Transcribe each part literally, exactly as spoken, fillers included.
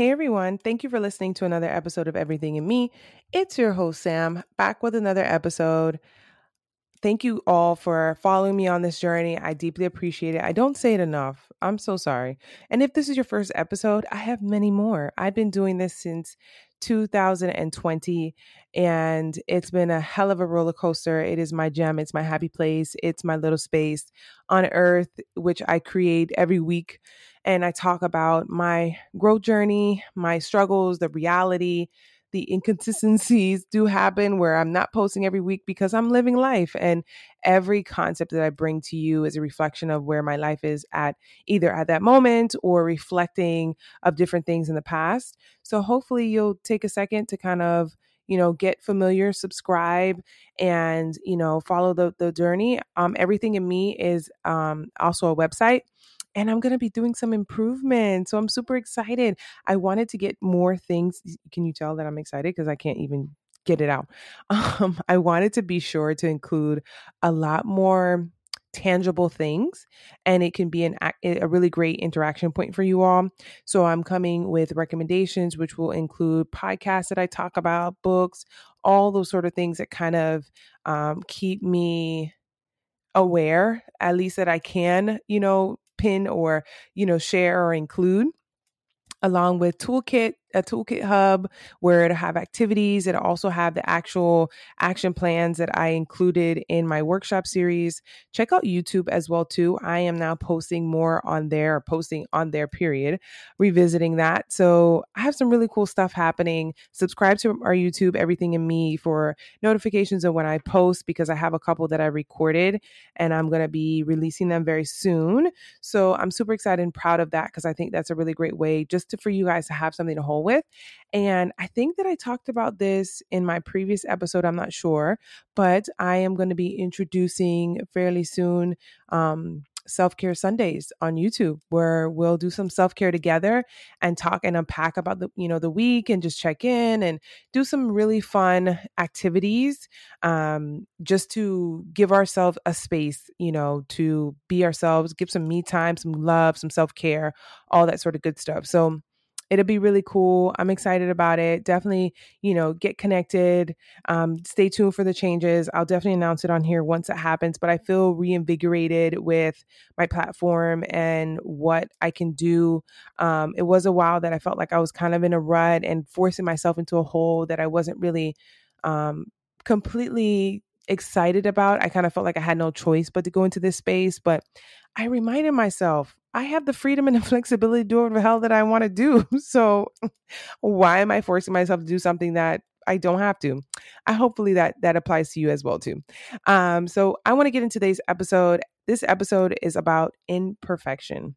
Hey everyone, thank you for listening to another episode of Everything in Me. It's your host Sam, back with another episode. Thank you all for following me on this journey. I deeply appreciate it. I don't say it enough. I'm so sorry. And if this is your first episode, I have many more. I've been doing this since two thousand twenty and it's been a hell of a roller coaster. It is my gem. It's my happy place. It's my little space on earth, which I create every week. And I talk about my growth journey, my struggles, the reality, the inconsistencies do happen where I'm not posting every week because I'm living life. And every concept that I bring to you is a reflection of where my life is at, either at that moment or reflecting of different things in the past. So hopefully you'll take a second to kind of, you know, get familiar, subscribe, and, you know, follow the, the journey. Um, Everything in Me is um, also a website. And I'm going to be doing some improvements. So I'm super excited. I wanted to get more things. Can you tell that I'm excited? Because I can't even get it out. Um, I wanted to be sure to include a lot more tangible things, and it can be an a really great interaction point for you all. So I'm coming with recommendations, which will include podcasts that I talk about, books, all those sort of things that kind of um, keep me aware, at least that I can, you know, pin or, you know, share or include, along with toolkit, a toolkit hub where it'll have activities. It'll also have the actual action plans that I included in my workshop series. Check out YouTube as well too. I am now posting more on there, or posting on there period, revisiting that. So I have some really cool stuff happening. Subscribe to our YouTube, Everything in Me, for notifications of when I post, because I have a couple that I recorded and I'm going to be releasing them very soon. So I'm super excited and proud of that, because I think that's a really great way just to, for you guys to have something to hold with. And I think that I talked about this in my previous episode. I'm not sure, but I am going to be introducing fairly soon um, Self-Care Sundays on YouTube, where we'll do some self-care together and talk and unpack about the, you know, the week, and just check in and do some really fun activities um, just to give ourselves a space, you know, to be ourselves, give some me time, some love, some self-care, all that sort of good stuff. So it'll be really cool. I'm excited about it. Definitely, you know, get connected. Um, stay tuned for the changes. I'll definitely announce it on here once it happens, but I feel reinvigorated with my platform and what I can do. Um, it was a while that I felt like I was kind of in a rut and forcing myself into a hole that I wasn't really um, completely excited about. I kind of felt like I had no choice but to go into this space, but I reminded myself, I have the freedom and the flexibility to do whatever the hell that I want to do. So why am I forcing myself to do something that I don't have to? I hopefully that that applies to you as well too. Um, so I want to get into today's episode. This episode is about imperfection.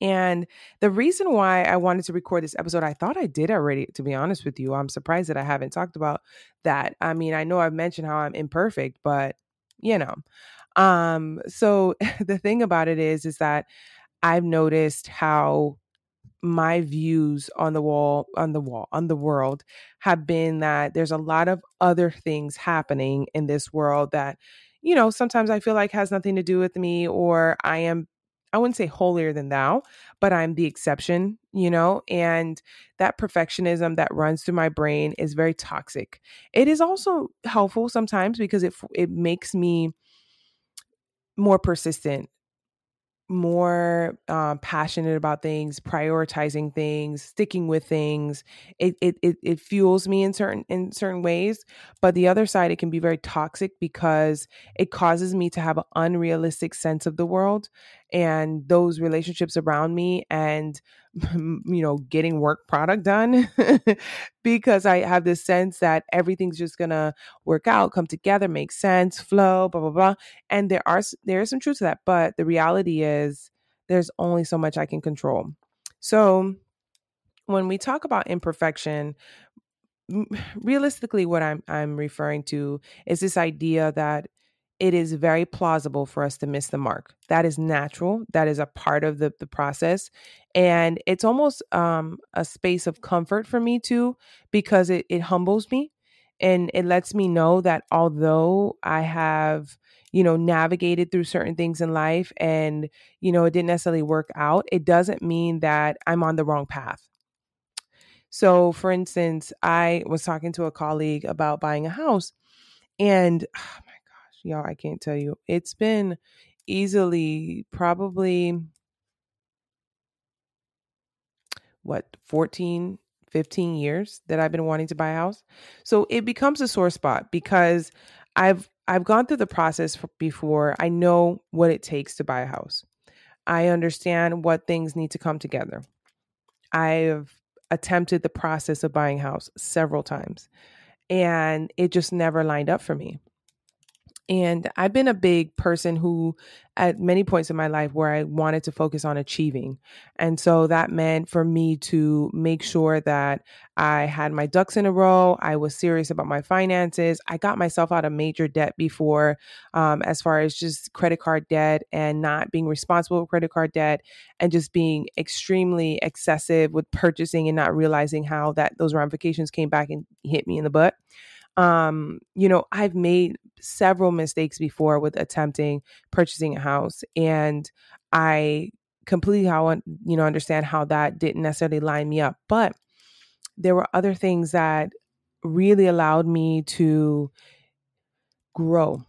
And the reason why I wanted to record this episode, I thought I did already, to be honest with you. I'm surprised that I haven't talked about that. I mean, I know I've mentioned how I'm imperfect, but you know. Um, so the thing about it is, is that I've noticed how my views on the wall, on the wall, on the world have been that there's a lot of other things happening in this world that, you know, sometimes I feel like has nothing to do with me, or I am, I wouldn't say holier than thou, but I'm the exception, you know, and that perfectionism that runs through my brain is very toxic. It is also helpful sometimes because it, it makes me more persistent, more um, passionate about things, prioritizing things, sticking with things. It, it it it fuels me in certain in certain ways. But the other side, it can be very toxic because it causes me to have an unrealistic sense of the world and those relationships around me, and you know, getting work product done because I have this sense that everything's just gonna work out, come together, make sense, flow, blah blah blah. And there are there is some truth to that, but the reality is there's only so much I can control. So when we talk about imperfection, realistically, what I'm I'm referring to is this idea that it is very plausible for us to miss the mark. That is natural. That is a part of the, the process. And it's almost um, a space of comfort for me too, because it, it humbles me and it lets me know that although I have, you know, navigated through certain things in life and, you know, it didn't necessarily work out, it doesn't mean that I'm on the wrong path. So for instance, I was talking to a colleague about buying a house, and oh my gosh, y'all, I can't tell you. It's been easily probably what, fourteen, fifteen years that I've been wanting to buy a house. So it becomes a sore spot because I've I've gone through the process before. I know what it takes to buy a house. I understand what things need to come together. I've attempted the process of buying a house several times, and it just never lined up for me. And I've been a big person who, at many points in my life, where I wanted to focus on achieving. And so that meant for me to make sure that I had my ducks in a row. I was serious about my finances. I got myself out of major debt before, um, as far as just credit card debt and not being responsible with credit card debt and just being extremely excessive with purchasing and not realizing how that those ramifications came back and hit me in the butt. Um, you know, I've made several mistakes before with attempting purchasing a house, and I completely, how, you know, understand how that didn't necessarily line me up, but there were other things that really allowed me to grow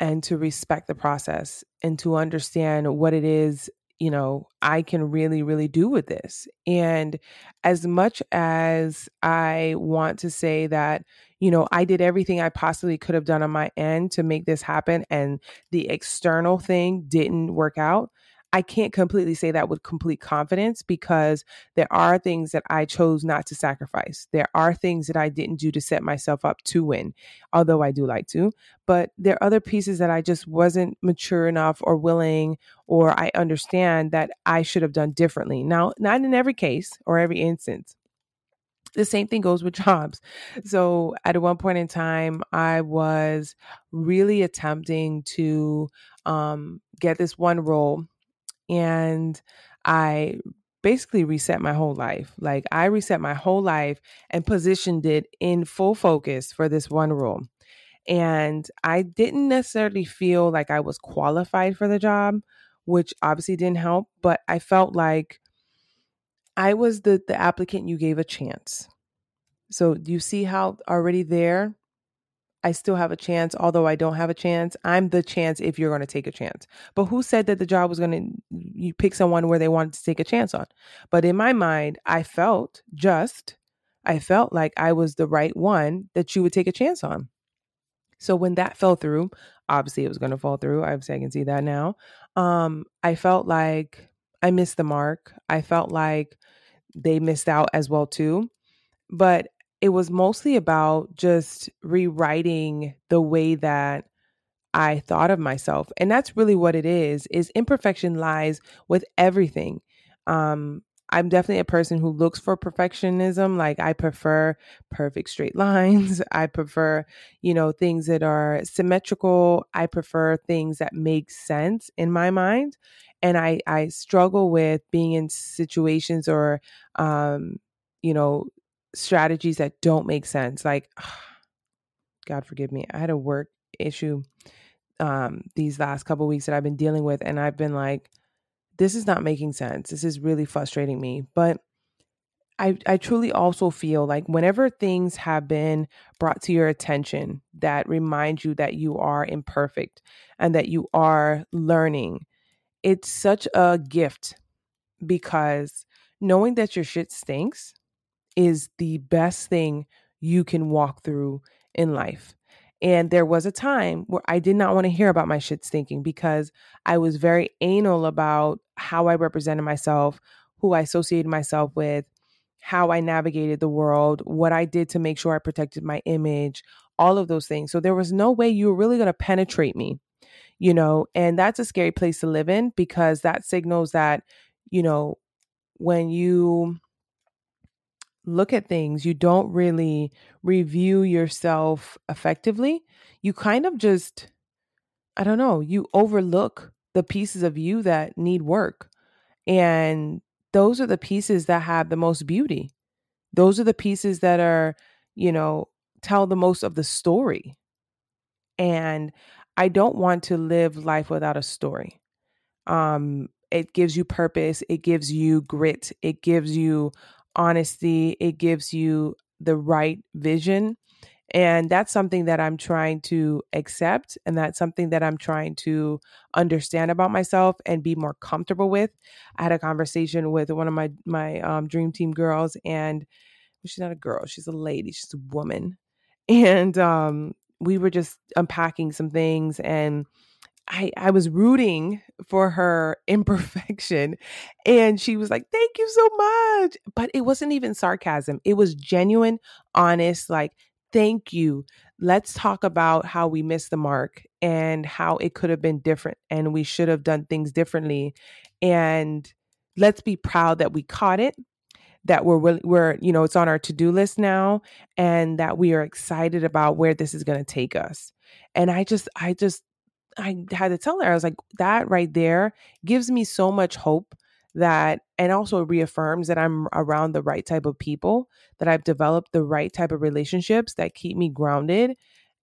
and to respect the process and to understand what it is, you know, I can really, really do with this. And as much as I want to say that, you know, I did everything I possibly could have done on my end to make this happen, and the external thing didn't work out, I can't completely say that with complete confidence, because there are things that I chose not to sacrifice. There are things that I didn't do to set myself up to win, although I do like to. But there are other pieces that I just wasn't mature enough or willing, or I understand that I should have done differently. Now, not in every case or every instance. The same thing goes with jobs. So at one point in time, I was really attempting to um, get this one role, and I basically reset my whole life. Like I reset my whole life and positioned it in full focus for this one role. And I didn't necessarily feel like I was qualified for the job, which obviously didn't help, but I felt like I was the, the applicant you gave a chance. So do you see how already there, I still have a chance, although I don't have a chance. I'm the chance if you're going to take a chance. But who said that the job was going to, you pick someone where they wanted to take a chance on? But in my mind, I felt just, I felt like I was the right one that you would take a chance on. So when that fell through, obviously it was going to fall through. I can see that now. Um, I felt like I missed the mark. I felt like they missed out as well too. But it was mostly about just rewriting the way that I thought of myself. And that's really what it is, is imperfection lies with everything. Um, I'm definitely a person who looks for perfectionism. Like I prefer perfect straight lines. I prefer, you know, things that are symmetrical. I prefer things that make sense in my mind. And I, I struggle with being in situations or, um, you know, strategies that don't make sense. Like, God forgive me, I had a work issue um, these last couple of weeks that I've been dealing with. And I've been like, this is not making sense. This is really frustrating me. But I, I truly also feel like whenever things have been brought to your attention that remind you that you are imperfect and that you are learning, it's such a gift, because knowing that your shit stinks is the best thing you can walk through in life. And there was a time where I did not want to hear about my shit stinking, because I was very anal about how I represented myself, who I associated myself with, how I navigated the world, what I did to make sure I protected my image, all of those things. So there was no way you were really going to penetrate me, you know, and that's a scary place to live in, because that signals that, you know, when you look at things, you don't really review yourself effectively. You kind of just, I don't know, you overlook the pieces of you that need work. And those are the pieces that have the most beauty. Those are the pieces that are, you know, tell the most of the story. And I don't want to live life without a story. Um, it gives you purpose. It gives you grit. It gives you honesty. It gives you the right vision. And that's something that I'm trying to accept. And that's something that I'm trying to understand about myself and be more comfortable with. I had a conversation with one of my, my um, dream team girls, and she's not a girl, she's a lady, she's a woman. And um, we were just unpacking some things, and I, I was rooting for her imperfection, and she was like, thank you so much. But it wasn't even sarcasm. It was genuine, honest, like, thank you. Let's talk about how we missed the mark and how it could have been different and we should have done things differently. And let's be proud that we caught it, that we're, we're, you know, it's on our to-do list now, and that we are excited about where this is going to take us. And I just, I just, I had to tell her, I was like, that right there gives me so much hope. That, and also reaffirms that I'm around the right type of people, that I've developed the right type of relationships that keep me grounded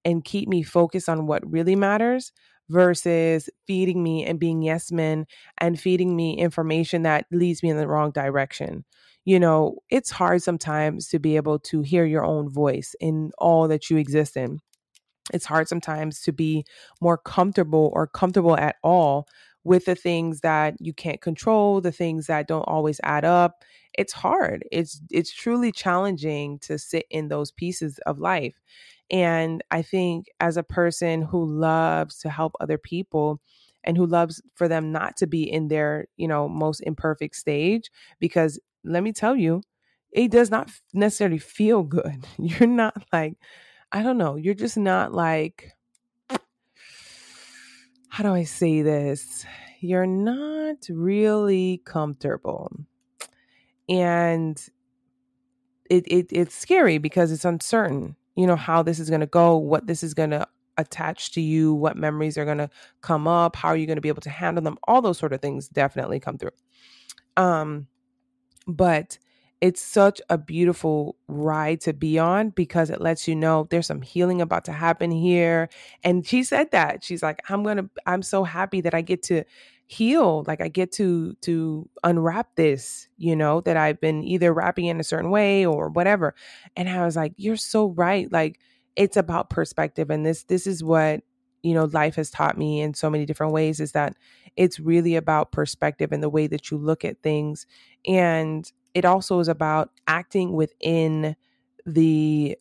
and keep me focused on what really matters, versus feeding me and being yes men and feeding me information that leads me in the wrong direction. You know, it's hard sometimes to be able to hear your own voice in all that you exist in. It's hard sometimes to be more comfortable or comfortable at all with the things that you can't control, the things that don't always add up. It's hard. It's it's truly challenging to sit in those pieces of life. And I think as a person who loves to help other people and who loves for them not to be in their, you know, most imperfect stage, because let me tell you, it does not necessarily feel good. You're not like, I don't know, you're just not like, how do I say this? You're not really comfortable. And it, it it's scary because it's uncertain, you know, how this is going to go, what this is going to attach to you, what memories are going to come up, how are you going to be able to handle them? All those sort of things definitely come through. Um, but it's such a beautiful ride to be on, because it lets you know there's some healing about to happen here. And she said that. She's like, I'm going to, I'm so happy that I get to heal. Like I get to, to unwrap this, you know, that I've been either wrapping in a certain way or whatever. And I was like, you're so right. Like it's about perspective. And this, this is what, you know, life has taught me in so many different ways, is that it's really about perspective and the way that you look at things. And it also is about acting within the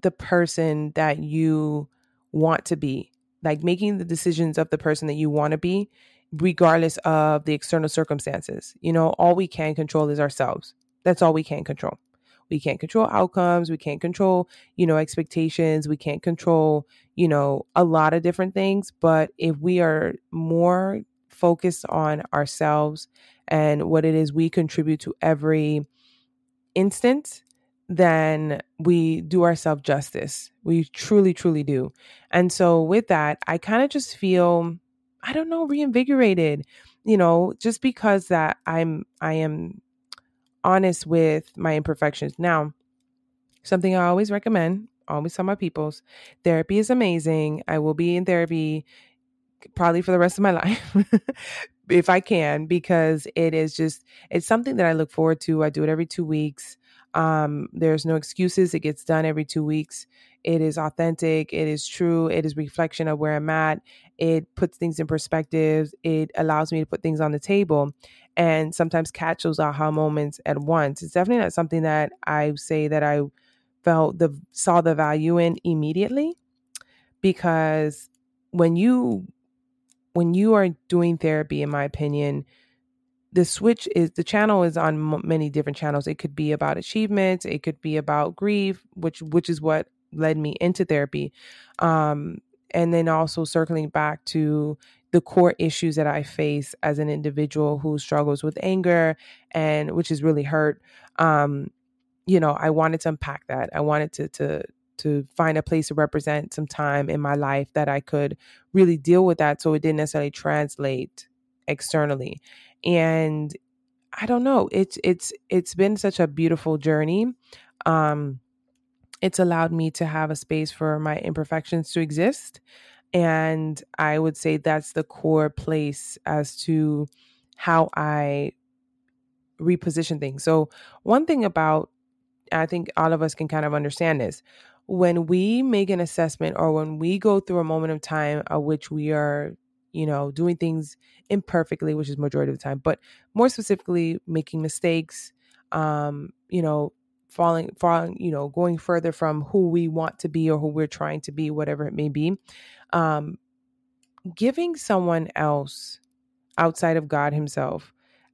the person that you want to be, like making the decisions of the person that you want to be, regardless of the external circumstances. You know, all we can control is ourselves. That's all we can control. We can't control outcomes. We can't control, you know, expectations. We can't control, you know, a lot of different things. But if we are more focused on ourselves and what it is we contribute to every instant, then we do ourselves justice. We truly, truly do. And so with that, I kind of just feel, I don't know, reinvigorated, you know, just because that I'm, I am honest with my imperfections. Now, something I always recommend, always tell my peoples, therapy is amazing. I will be in therapy probably for the rest of my life, if I can, because it is just, it's something that I look forward to. I do it every two weeks. Um, there's no excuses. It gets done every two weeks. It is authentic. It is true. It is reflection of where I'm at. It puts things in perspective. It allows me to put things on the table and sometimes catch those aha moments at once. It's definitely not something that I say that I felt the, saw the value in immediately, because when you When you are doing therapy, in my opinion, the switch is, the channel is on m- many different channels. It could be about achievements. It could be about grief, which which is what led me into therapy. Um, and then also circling back to the core issues that I face as an individual who struggles with anger, and which is really hurt. Um, you know, I wanted to unpack that. I wanted to to. to find a place to represent some time in my life that I could really deal with that, so it didn't necessarily translate externally. And I don't know, it's, it's, it's been such a beautiful journey. Um, it's allowed me to have a space for my imperfections to exist. And I would say that's the core place as to how I reposition things. So one thing about, I think all of us can kind of understand this, when we make an assessment or when we go through a moment of time at which we are, you know, doing things imperfectly, which is majority of the time, but more specifically making mistakes, um, you know, falling, falling, you know, going further from who we want to be or who we're trying to be, whatever it may be, um, giving someone else outside of God himself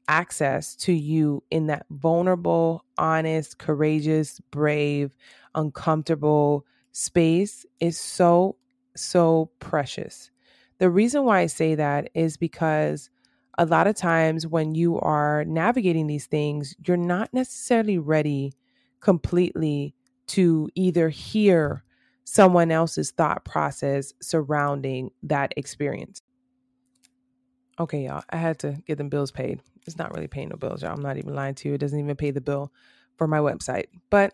access to you in that vulnerable, honest, courageous, brave, uncomfortable space is so, so precious. The reason why I say that is because a lot of times when you are navigating these things, you're not necessarily ready completely to either hear someone else's thought process surrounding that experience. Okay, y'all, I had to get them bills paid. It's not really paying no bills, y'all. I'm not even lying to you. It doesn't even pay the bill for my website, but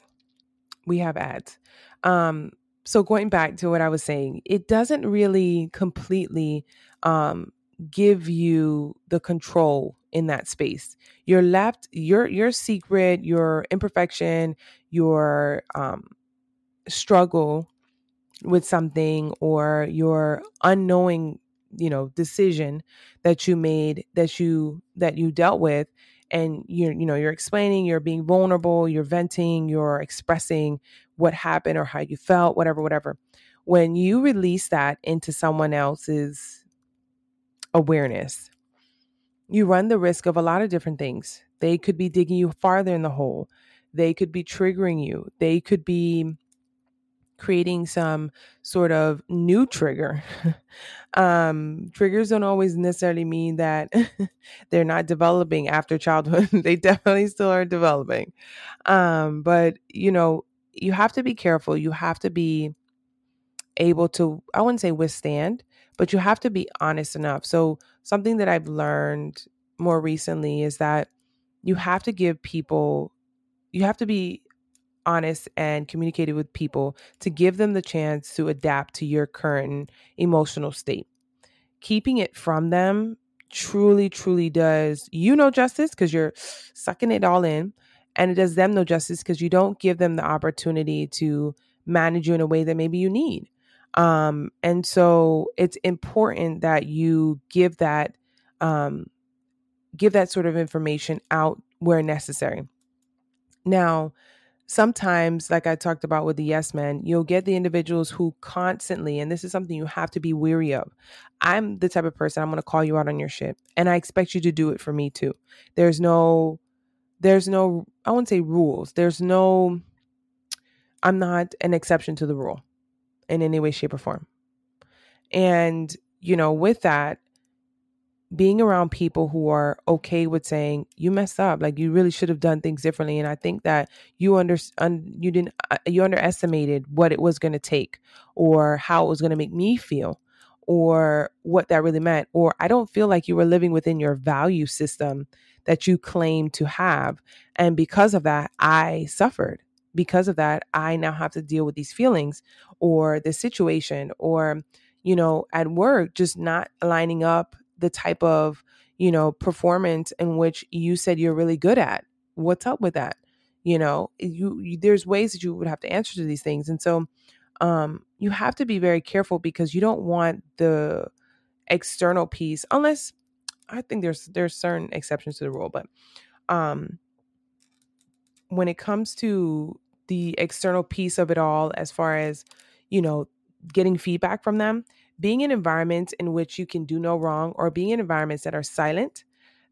we have ads. Um, so going back to what I was saying, it doesn't really completely um, give you the control in that space. You're left, your, your secret, your imperfection, your um, struggle with something or your unknowing, you know, decision that you made, that you, that you dealt with, and you're, you know, you're explaining, you're being vulnerable, you're venting, you're expressing what happened or how you felt, whatever, whatever. When you release that into someone else's awareness, you run the risk of a lot of different things. They could be digging you farther in the hole. They could be triggering you. They could be creating some sort of new trigger. um, triggers don't always necessarily mean that they're not developing after childhood. They definitely still are developing. Um, but, you know, you have to be careful. You have to be able to, I wouldn't say withstand, but you have to be honest enough. So something that I've learned more recently is that you have to give people, you have to be honest and communicated with people to give them the chance to adapt to your current emotional state. Keeping it from them truly, truly does you no justice because you're sucking it all in, and it does them no justice because you don't give them the opportunity to manage you in a way that maybe you need. Um, and so it's important that you give that, um, give that sort of information out where necessary. Now, sometimes, like I talked about with the yes men, you'll get the individuals who constantly, and this is something you have to be wary of. I'm the type of person, I'm going to call you out on your shit, and I expect you to do it for me too. There's no, there's no, I wouldn't say rules. There's no, I'm not an exception to the rule in any way, shape, or form. And, you know, with that, being around people who are okay with saying you messed up, like you really should have done things differently, and I think that you under un, you didn't uh, you underestimated what it was going to take, or how it was going to make me feel, or what that really meant, or I don't feel like you were living within your value system that you claim to have, and because of that, I suffered. Because of that, I now have to deal with these feelings, or this situation, or you know, at work, just not lining up the type of, you know, performance in which you said you're really good at. What's up with that? You know, you, you there's ways that you would have to answer to these things. And so um, you have to be very careful because you don't want the external piece, unless I think there's, there's certain exceptions to the rule, but um, when it comes to the external piece of it all, as far as, you know, getting feedback from them, being in environments in which you can do no wrong, or being in environments that are silent,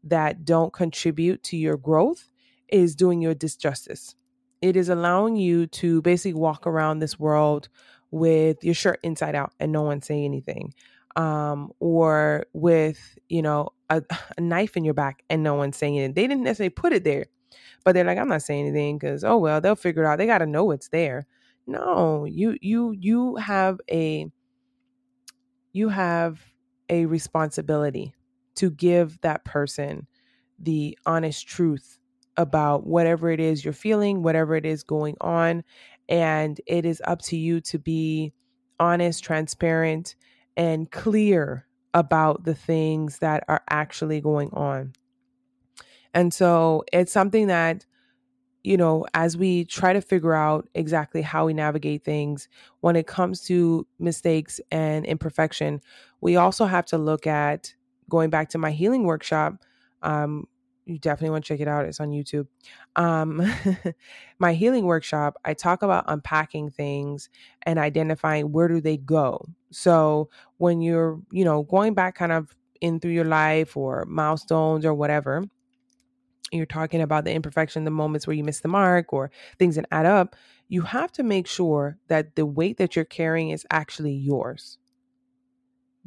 that don't contribute to your growth, is doing you a disjustice. It is allowing you to basically walk around this world with your shirt inside out and no one say anything, um, or with, you know, a, a knife in your back and no one saying it. They didn't necessarily put it there, but they're like, I'm not saying anything because, oh, well, they'll figure it out. They got to know it's there. No, you, you, you have a, you have a responsibility to give that person the honest truth about whatever it is you're feeling, whatever it is going on. And it is up to you to be honest, transparent, and clear about the things that are actually going on. And so it's something that, you know, as we try to figure out exactly how we navigate things when it comes to mistakes and imperfection, we also have to look at, going back to my healing workshop, um, you definitely want to check it out. It's on YouTube. Um, my healing workshop, I talk about unpacking things and identifying where do they go. So when you're, you know, going back kind of in through your life or milestones or whatever, you're talking about the imperfection, the moments where you miss the mark or things that add up, you have to make sure that the weight that you're carrying is actually yours.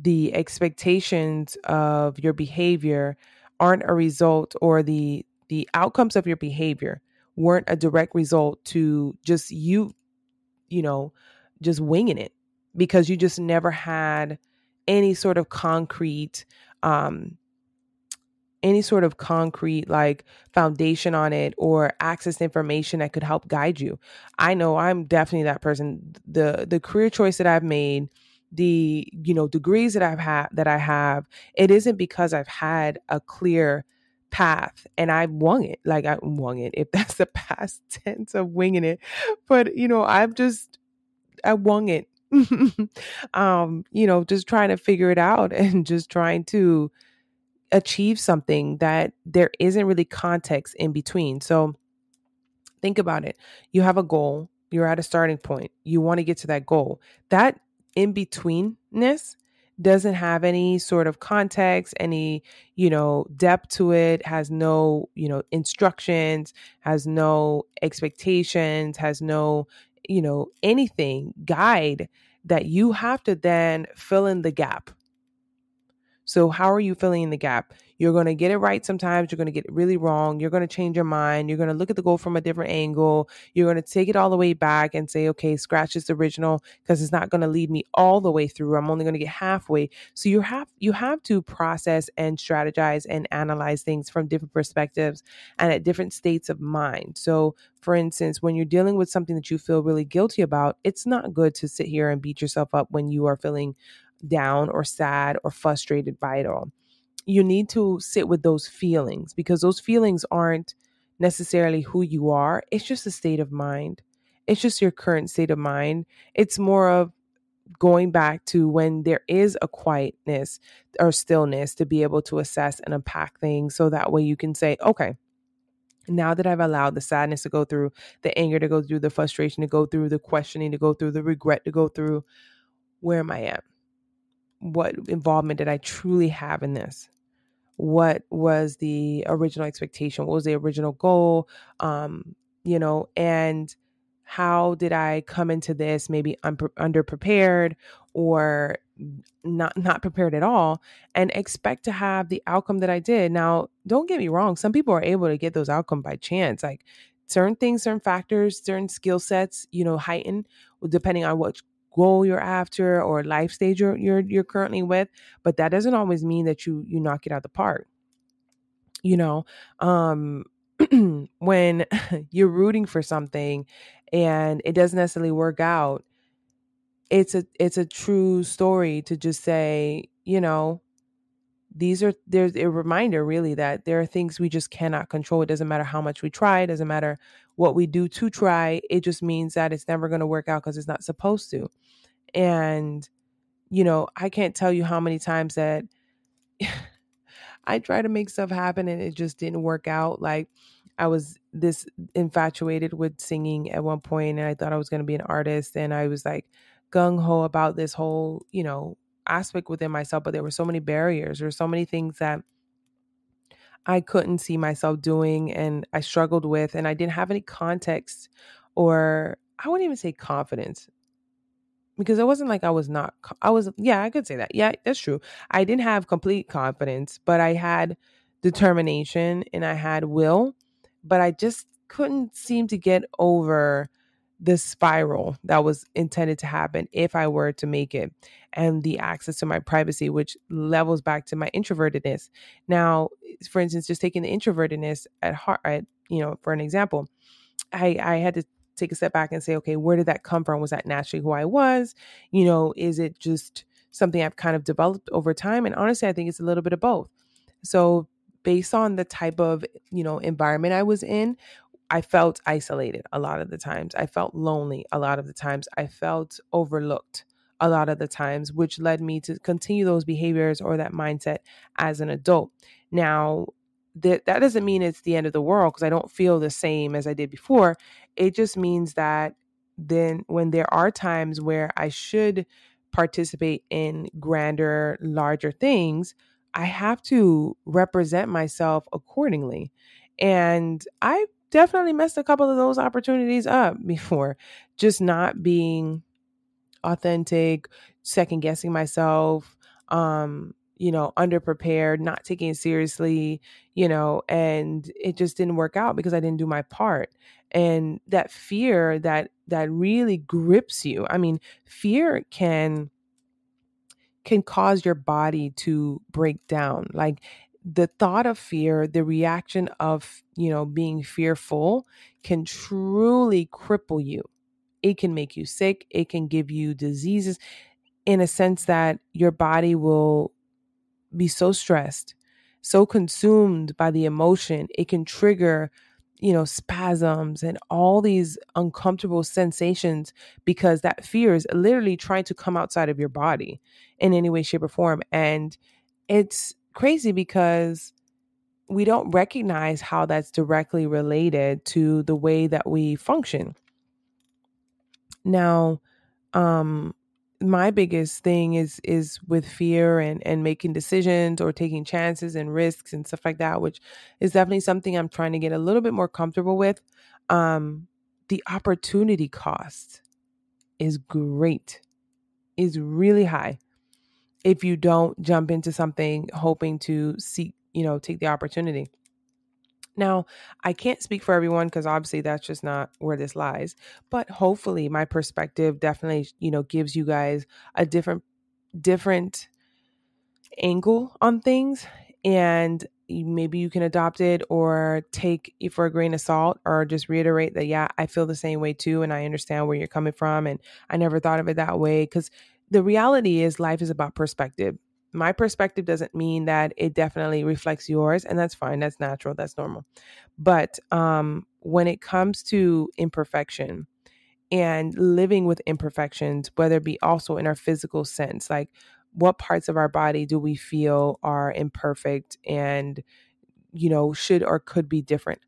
The expectations of your behavior aren't a result, or the the outcomes of your behavior weren't a direct result to just you, you know, just winging it, because you just never had any sort of concrete, um, any sort of concrete like foundation on it or access to information that could help guide you. I know I'm definitely that person. The the career choice that I've made, the, you know, degrees that I've had, that I have, it isn't because I've had a clear path and I've won it. Like I won it, if that's the past tense of winging it, but you know, I've just, I won it, um, you know, just trying to figure it out and just trying to achieve something that there isn't really context in between. So think about it. You have a goal, you're at a starting point, you want to get to that goal. That in-betweenness doesn't have any sort of context, any, you know, depth to it, has no, you know, instructions, has no expectations, has no, you know, anything, guide that you have to then fill in the gap. So how are you filling in the gap? You're going to get it right sometimes. You're going to get it really wrong. You're going to change your mind. You're going to look at the goal from a different angle. You're going to take it all the way back and say, okay, scratch this original because it's not going to lead me all the way through. I'm only going to get halfway. So you have you have to process and strategize and analyze things from different perspectives and at different states of mind. So for instance, when you're dealing with something that you feel really guilty about, it's not good to sit here and beat yourself up when you are feeling down or sad or frustrated by it all. You need to sit with those feelings, because those feelings aren't necessarily who you are. It's just a state of mind. It's just your current state of mind. It's more of going back to when there is a quietness or stillness to be able to assess and unpack things. So that way you can say, okay, now that I've allowed the sadness to go through, the anger to go through, the frustration to go through, the questioning to go through, the regret to go through, where am I at? What involvement did I truly have in this? What was the original expectation? What was the original goal? Um, you know, and how did I come into this maybe un- underprepared or not not prepared at all, and expect to have the outcome that I did? Now, don't get me wrong. Some people are able to get those outcomes by chance, like certain things, certain factors, certain skill sets, you know, heighten depending on what goal you're after or life stage you're, you're you're currently with, but that doesn't always mean that you you knock it out the park. You know, um, when you're rooting for something and it doesn't necessarily work out, it's a it's a true story to just say, you know, these are there's a reminder really that there are things we just cannot control. It doesn't matter how much we try. It doesn't matter what we do to try. It just means that it's never going to work out because it's not supposed to. And, you know, I can't tell you how many times that I try to make stuff happen and it just didn't work out. Like I was this infatuated with singing at one point, and I thought I was going to be an artist. And I was like gung ho about this whole, you know, aspect within myself, but there were so many barriers. There were so many things that I couldn't see myself doing and I struggled with, and I didn't have any context, or I wouldn't even say confidence, because it wasn't like I was not, I was, yeah, I could say that. Yeah, that's true. I didn't have complete confidence, but I had determination and I had will, but I just couldn't seem to get over the spiral that was intended to happen if I were to make it, and the access to my privacy, which levels back to my introvertedness. Now, for instance, just taking the introvertedness at heart, I, you know, for an example, I, I had to take a step back and say, okay, where did that come from? Was that naturally who I was? You know, is it just something I've kind of developed over time? And honestly, I think it's a little bit of both. So based on the type of, you know, environment I was in, I felt isolated a lot of the times. I felt lonely a lot of the times. I felt overlooked a lot of the times, which led me to continue those behaviors or that mindset as an adult. Now, that that doesn't mean it's the end of the world because I don't feel the same as I did before. It just means that then when there are times where I should participate in grander, larger things, I have to represent myself accordingly. And I definitely messed a couple of those opportunities up before, just not being authentic, second guessing myself, um, you know, underprepared, not taking it seriously, you know, and it just didn't work out because I didn't do my part. And that fear that that really grips you. I mean, fear can can cause your body to break down. Like the thought of fear, the reaction of, you know, being fearful can truly cripple you. It can make you sick. It can give you diseases in a sense that your body will be so stressed, so consumed by the emotion. It can trigger, you know, spasms and all these uncomfortable sensations because that fear is literally trying to come outside of your body in any way, shape, or form. And it's crazy because we don't recognize how that's directly related to the way that we function. Now, um, my biggest thing is is with fear and, and making decisions or taking chances and risks and stuff like that, which is definitely something I'm trying to get a little bit more comfortable with. Um, the opportunity cost is great, is really high. If you don't jump into something hoping to seek, you know, take the opportunity. Now, I can't speak for everyone because obviously that's just not where this lies. But hopefully my perspective definitely, you know, gives you guys a different, different angle on things. And maybe you can adopt it or take it for a grain of salt or just reiterate that, yeah, I feel the same way too. And I understand where you're coming from. And I never thought of it that way because the reality is life is about perspective. My perspective doesn't mean that it definitely reflects yours, and that's fine. That's natural. That's normal. But um, when it comes to imperfection and living with imperfections, whether it be also in our physical sense, like what parts of our body do we feel are imperfect and, you know, should or could be different?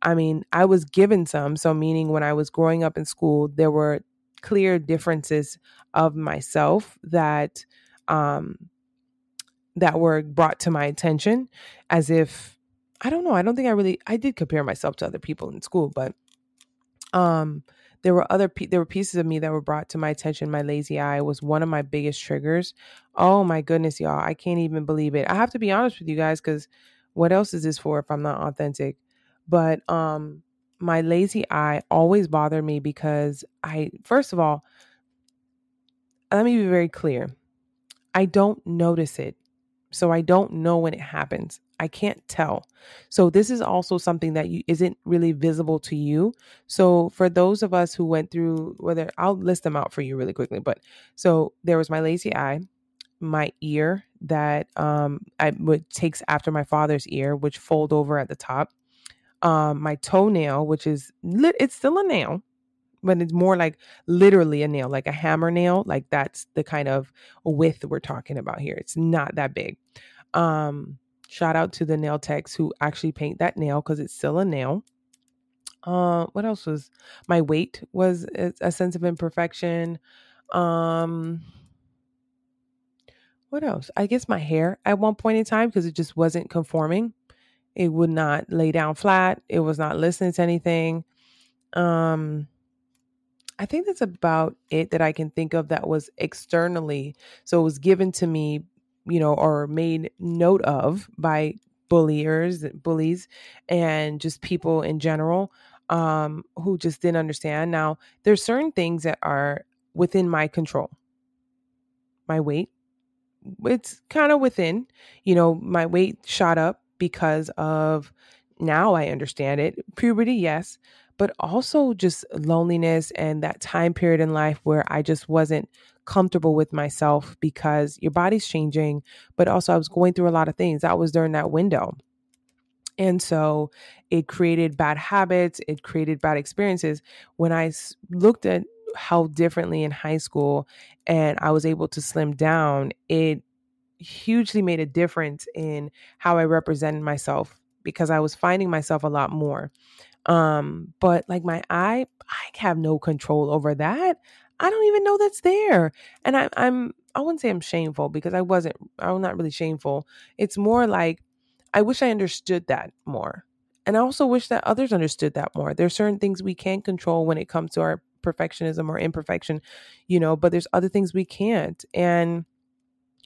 I mean, I was given some. So meaning when I was growing up in school, there were clear differences of myself that, um, that were brought to my attention as if, I don't know. I don't think I really, I did compare myself to other people in school, but, um, there were other, pe- there were pieces of me that were brought to my attention. My lazy eye was one of my biggest triggers. Oh my goodness, y'all. I can't even believe it. I have to be honest with you guys, because what else is this for if I'm not authentic? But, um, my lazy eye always bothered me because I, first of all, let me be very clear. I don't notice it. So I don't know when it happens. I can't tell. So this is also something that you, isn't really visible to you. So for those of us who went through, whether I'll list them out for you really quickly, but so there was my lazy eye, my ear that um, I would takes after my father's ear, which fold over at the top. Um, my toenail, which is, lit, it's still a nail, but it's more like literally a nail, like a hammer nail. Like that's the kind of width we're talking about here. It's not that big. Um, shout out to the nail techs who actually paint that nail because it's still a nail. Uh, what else was, my weight was a, a sense of imperfection. Um, what else? I guess my hair at one point in time because it just wasn't conforming. It would not lay down flat. It was not listening to anything. Um, I think that's about it that I can think of that was externally. So it was given to me, you know, or made note of by bulliers, bullies, and just people in general um, who just didn't understand. Now, there's certain things that are within my control. My weight, it's kind of within, you know, my weight shot up. Because of now I understand it. Puberty, yes, but also just loneliness and that time period in life where I just wasn't comfortable with myself because your body's changing, but also I was going through a lot of things. That was during that window. And so it created bad habits. It created bad experiences. When I looked at health differently in high school and I was able to slim down, it hugely made a difference in how I represented myself because I was finding myself a lot more. Um, but like my eye, I have no control over that. I don't even know that's there. And I, I'm, I wouldn't say I'm shameful because I wasn't, I'm not really shameful. It's more like, I wish I understood that more. And I also wish that others understood that more. There's certain things we can control when it comes to our perfectionism or imperfection, you know, but there's other things we can't. And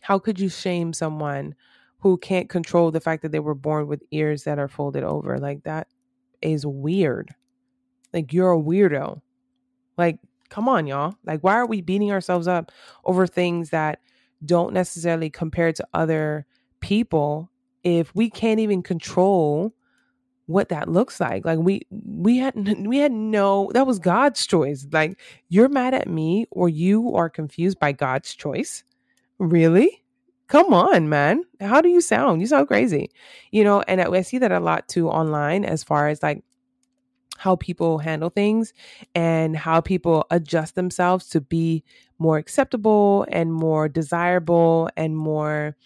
how could you shame someone who can't control the fact that they were born with ears that are folded over? Like, that is weird. Like, you're a weirdo. Like, come on, y'all. Like, why are we beating ourselves up over things that don't necessarily compare to other people if we can't even control what that looks like? Like, we we had we had no, that was God's choice. Like, you're mad at me or you are confused by God's choice? Really? Come on, man. How do you sound? You sound crazy. You know, and I, I see that a lot too online as far as like how people handle things and how people adjust themselves to be more acceptable and more desirable and more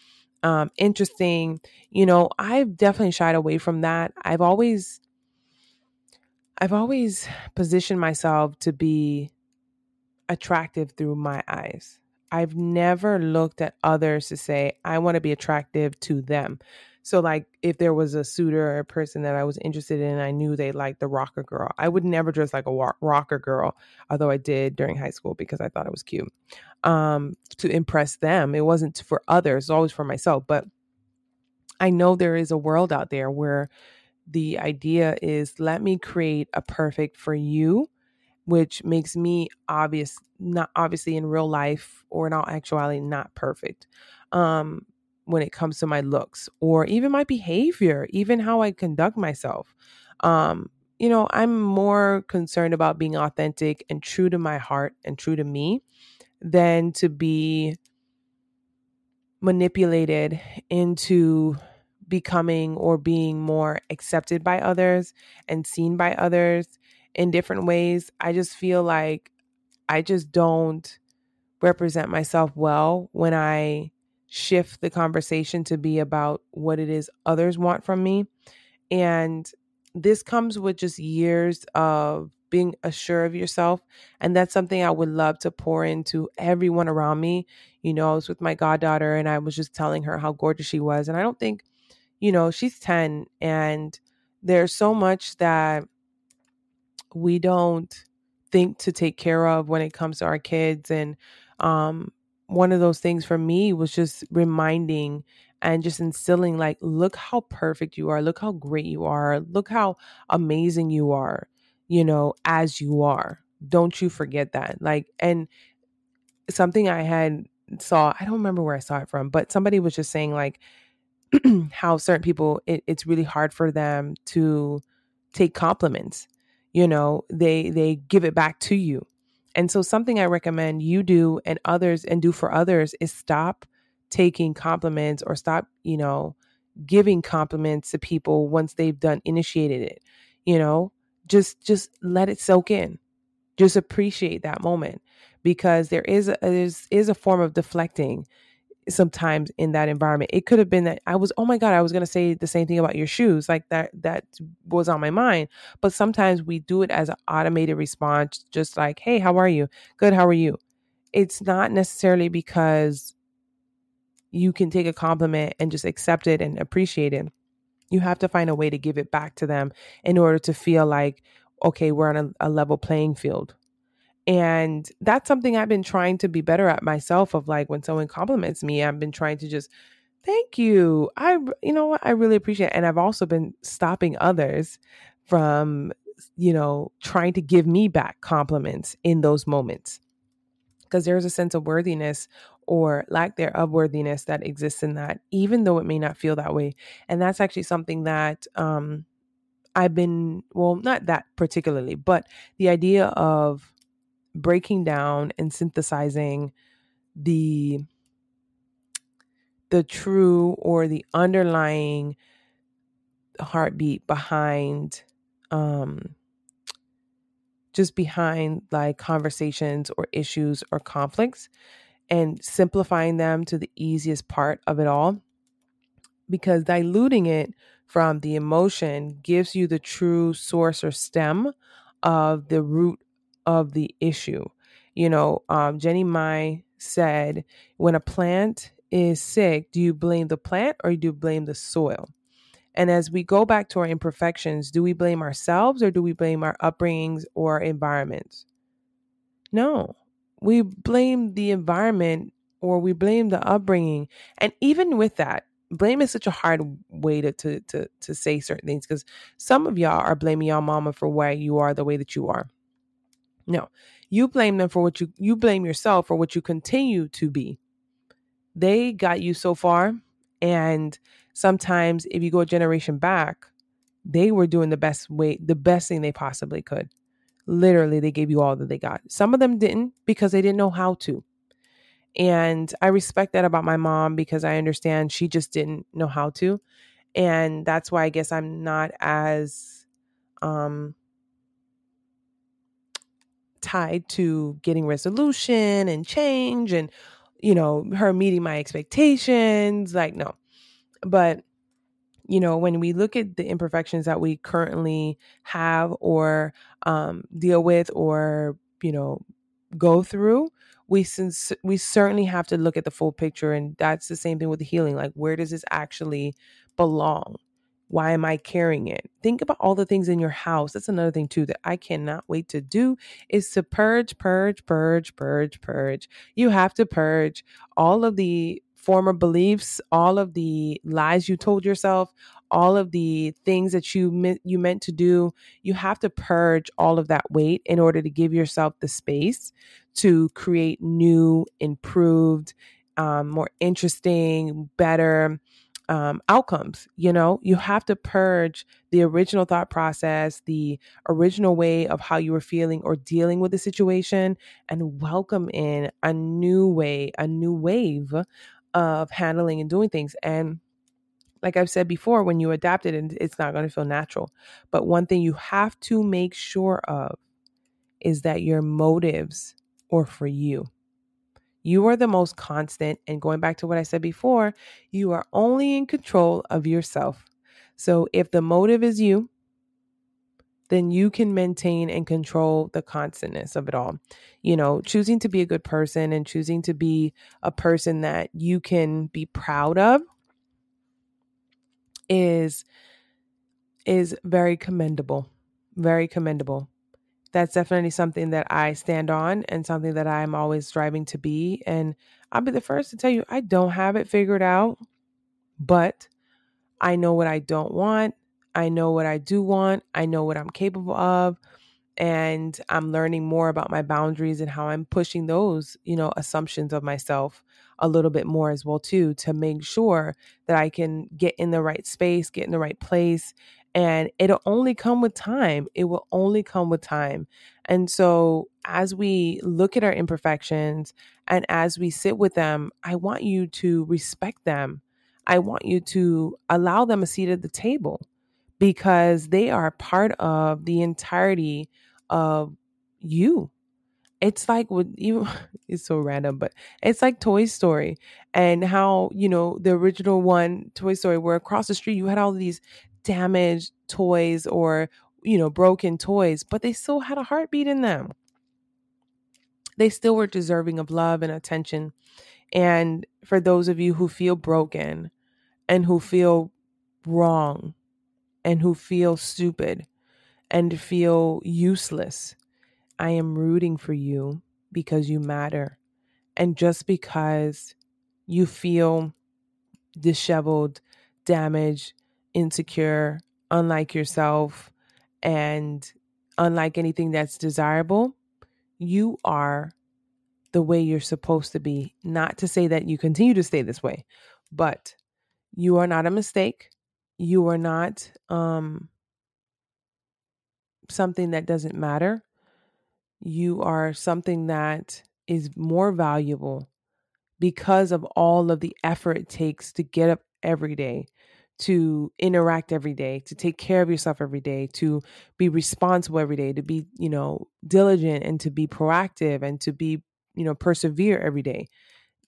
um, interesting. You know, I've definitely shied away from that. I've always, I've always positioned myself to be attractive through my eyes. I've never looked at others to say, I want to be attractive to them. So like if there was a suitor or a person that I was interested in, I knew they liked the rocker girl. I would never dress like a wa- rocker girl, although I did during high school because I thought it was cute um, to impress them. It wasn't for others, it was always for myself. But I know there is a world out there where the idea is, let me create a perfect for you, which makes me obvious, not obviously in real life or in all actuality, not perfect um, when it comes to my looks or even my behavior, even how I conduct myself. Um, you know, I'm more concerned about being authentic and true to my heart and true to me than to be manipulated into becoming or being more accepted by others and seen by others in different ways. I just feel like I just don't represent myself well when I shift the conversation to be about what it is others want from me. And this comes with just years of being assured of yourself. And that's something I would love to pour into everyone around me. You know, I was with my goddaughter and I was just telling her how gorgeous she was. And I don't think, you know, she's ten and there's so much that we don't think to take care of when it comes to our kids. And um, one of those things for me was just reminding and just instilling, like, look how perfect you are. Look how great you are. Look how amazing you are, you know, as you are. Don't you forget that. Like, and something I had saw, I don't remember where I saw it from, but somebody was just saying like how certain people, it, it's really hard for them to take compliments. You know, they they give it back to you. And so something I recommend you do and others and do for others is stop taking compliments or stop, you know, giving compliments to people once they've done initiated it. You know, just just let it soak in. Just appreciate that moment, because there is a, there's, is a form of deflecting sometimes in that environment. It could have been that I was, oh my God, I was going to say the same thing about your shoes. Like that, that was on my mind. But sometimes we do it as an automated response, just like, hey, how are you? Good. How are you? It's not necessarily because you can take a compliment and just accept it and appreciate it. You have to find a way to give it back to them in order to feel like, okay, we're on a, a level playing field. And that's something I've been trying to be better at myself, of like when someone compliments me, I've been trying to just, thank you. I, you know what? I really appreciate it. And I've also been stopping others from, you know, trying to give me back compliments in those moments, because there's a sense of worthiness or lack thereof worthiness that exists in that, even though it may not feel that way. And that's actually something that, um, I've been, well, not that particularly, but the idea of breaking down and synthesizing the the true or the underlying heartbeat behind, um, just behind like conversations or issues or conflicts, and simplifying them to the easiest part of it all, because diluting it from the emotion gives you the true source or stem of the root of the issue. You know, um, Jenny Mai said, when a plant is sick, do you blame the plant or do you blame the soil? And as we go back to our imperfections, do we blame ourselves or do we blame our upbringings or environments? No, we blame the environment or we blame the upbringing. And even with that, blame is such a hard way to to to, to say certain things, because some of y'all are blaming y'all mama for why you are the way that you are. No, you blame them for what you, you blame yourself for what you continue to be. They got you so far. And sometimes if you go a generation back, they were doing the best way, the best thing they possibly could. Literally, they gave you all that they got. Some of them didn't because they didn't know how to. And I respect that about my mom, because I understand she just didn't know how to. And that's why I guess I'm not as um, tied to getting resolution and change and, you know, her meeting my expectations. Like, no. But, you know, when we look at the imperfections that we currently have or um, deal with or, you know, go through, we since we certainly have to look at the full picture. And that's the same thing with the healing. Like, where does this actually belong? Why am I carrying it? Think about all the things in your house. That's another thing too that I cannot wait to do, is to purge, purge, purge, purge, purge. You have to purge all of the former beliefs, all of the lies you told yourself, all of the things that you me- you meant to do. You have to purge all of that weight in order to give yourself the space to create new, improved, um, more interesting, better um, outcomes. You know, you have to purge the original thought process, the original way of how you were feeling or dealing with the situation, and welcome in a new way, a new wave of handling and doing things. And like I've said before, when you adapt it, and it's not going to feel natural. But one thing you have to make sure of is that your motives are for you. You are the most constant. And going back to what I said before, you are only in control of yourself. So if the motive is you, then you can maintain and control the constantness of it all. You know, choosing to be a good person and choosing to be a person that you can be proud of is is very commendable, very commendable. That's definitely something that I stand on and something that I'm always striving to be. And I'll be the first to tell you, I don't have it figured out, but I know what I don't want. I know what I do want. I know what I'm capable of. And I'm learning more about my boundaries and how I'm pushing those, you know, assumptions of myself a little bit more as well too, to make sure that I can get in the right space, get in the right place. And it'll only come with time. It will only come with time. And so as we look at our imperfections and as we sit with them, I want you to respect them. I want you to allow them a seat at the table, because they are part of the entirety of you. It's like with you, it's so random, but it's like Toy Story, and how, you know, the original one, Toy Story, where across the street you had all these damaged toys or, you know, broken toys, but they still had a heartbeat in them. They still were deserving of love and attention. And for those of you who feel broken and who feel wrong and who feel stupid and feel useless, I am rooting for you, because you matter. And just because you feel disheveled, damaged, insecure, unlike yourself, and unlike anything that's desirable, you are the way you're supposed to be. Not to say that you continue to stay this way, but you are not a mistake. You are not um, something that doesn't matter. You are something that is more valuable because of all of the effort it takes to get up every day, to interact every day, to take care of yourself every day, to be responsible every day, to be, you know, diligent and to be proactive and to be, you know, persevere every day,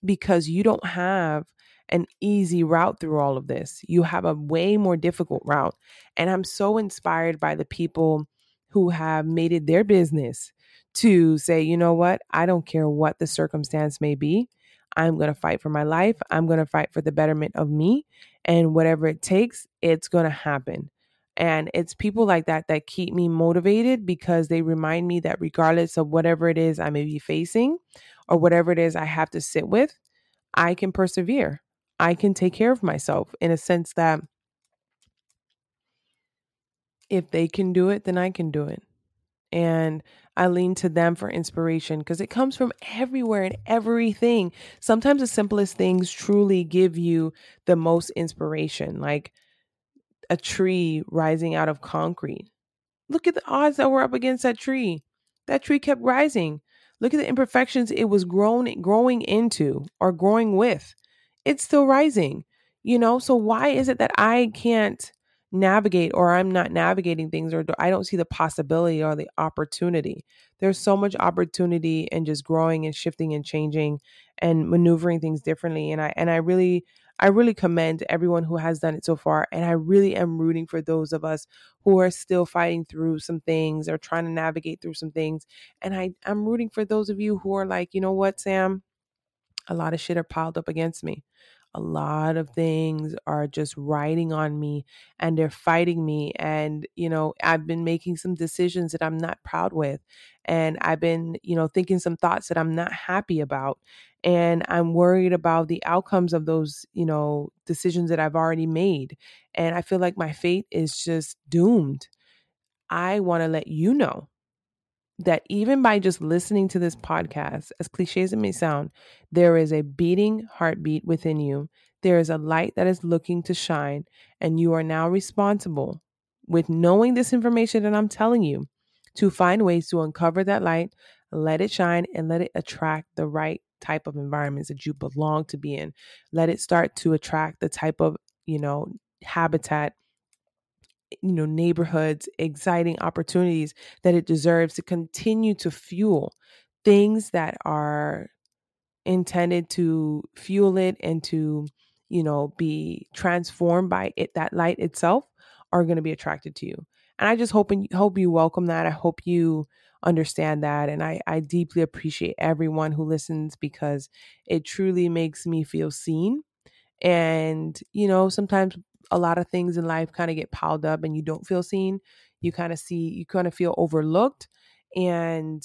because you don't have an easy route through all of this. You have a way more difficult route. And I'm so inspired by the people who have made it their business to say, you know what, I don't care what the circumstance may be. I'm going to fight for my life. I'm going to fight for the betterment of me. And whatever it takes, it's going to happen. And it's people like that that keep me motivated, because they remind me that regardless of whatever it is I may be facing or whatever it is I have to sit with, I can persevere. I can take care of myself, in a sense that if they can do it, then I can do it. And I lean to them for inspiration, because it comes from everywhere and everything. Sometimes the simplest things truly give you the most inspiration, like a tree rising out of concrete. Look at the odds that were up against that tree. That tree kept rising. Look at the imperfections it was grown, growing into or growing with. It's still rising, you know? So why is it that I can't navigate, or I'm not navigating things, or I don't see the possibility or the opportunity? There's so much opportunity in just growing and shifting and changing and maneuvering things differently. And I and I really I really commend everyone who has done it so far. And I really am rooting for those of us who are still fighting through some things or trying to navigate through some things. And I, I'm rooting for those of you who are like, you know what, Sam, a lot of shit are piled up against me. A lot of things are just riding on me, and they're fighting me. And, you know, I've been making some decisions that I'm not proud with. And I've been, you know, thinking some thoughts that I'm not happy about. And I'm worried about the outcomes of those, you know, decisions that I've already made. And I feel like my fate is just doomed. I want to let you know that even by just listening to this podcast, as cliche as it may sound, there is a beating heartbeat within you. There is a light that is looking to shine, and you are now responsible, with knowing this information that I'm telling you, to find ways to uncover that light, let it shine, and let it attract the right type of environments that you belong to be in. Let it start to attract the type of, you know, habitat, you know, neighborhoods, exciting opportunities that it deserves, to continue to fuel things that are intended to fuel it and to, you know, be transformed by it. That light itself are going to be attracted to you. And I just hope, and hope you welcome that. I hope you understand that. And I, I deeply appreciate everyone who listens, because it truly makes me feel seen. And, you know, sometimes a lot of things in life kind of get piled up and you don't feel seen. You kind of see, you kind of feel overlooked, and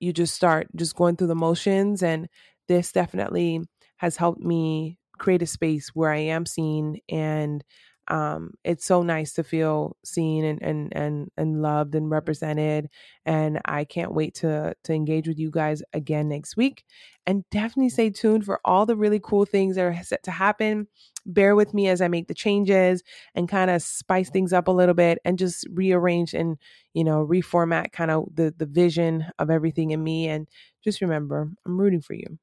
you just start just going through the motions. And this definitely has helped me create a space where I am seen. And um, it's so nice to feel seen and, and, and, and loved and represented. And I can't wait to, to engage with you guys again next week. And definitely stay tuned for all the really cool things that are set to happen. Bear with me as I make the changes and kind of spice things up a little bit, and just rearrange and, you know, reformat kind of the, the vision of everything in me. And just remember, I'm rooting for you.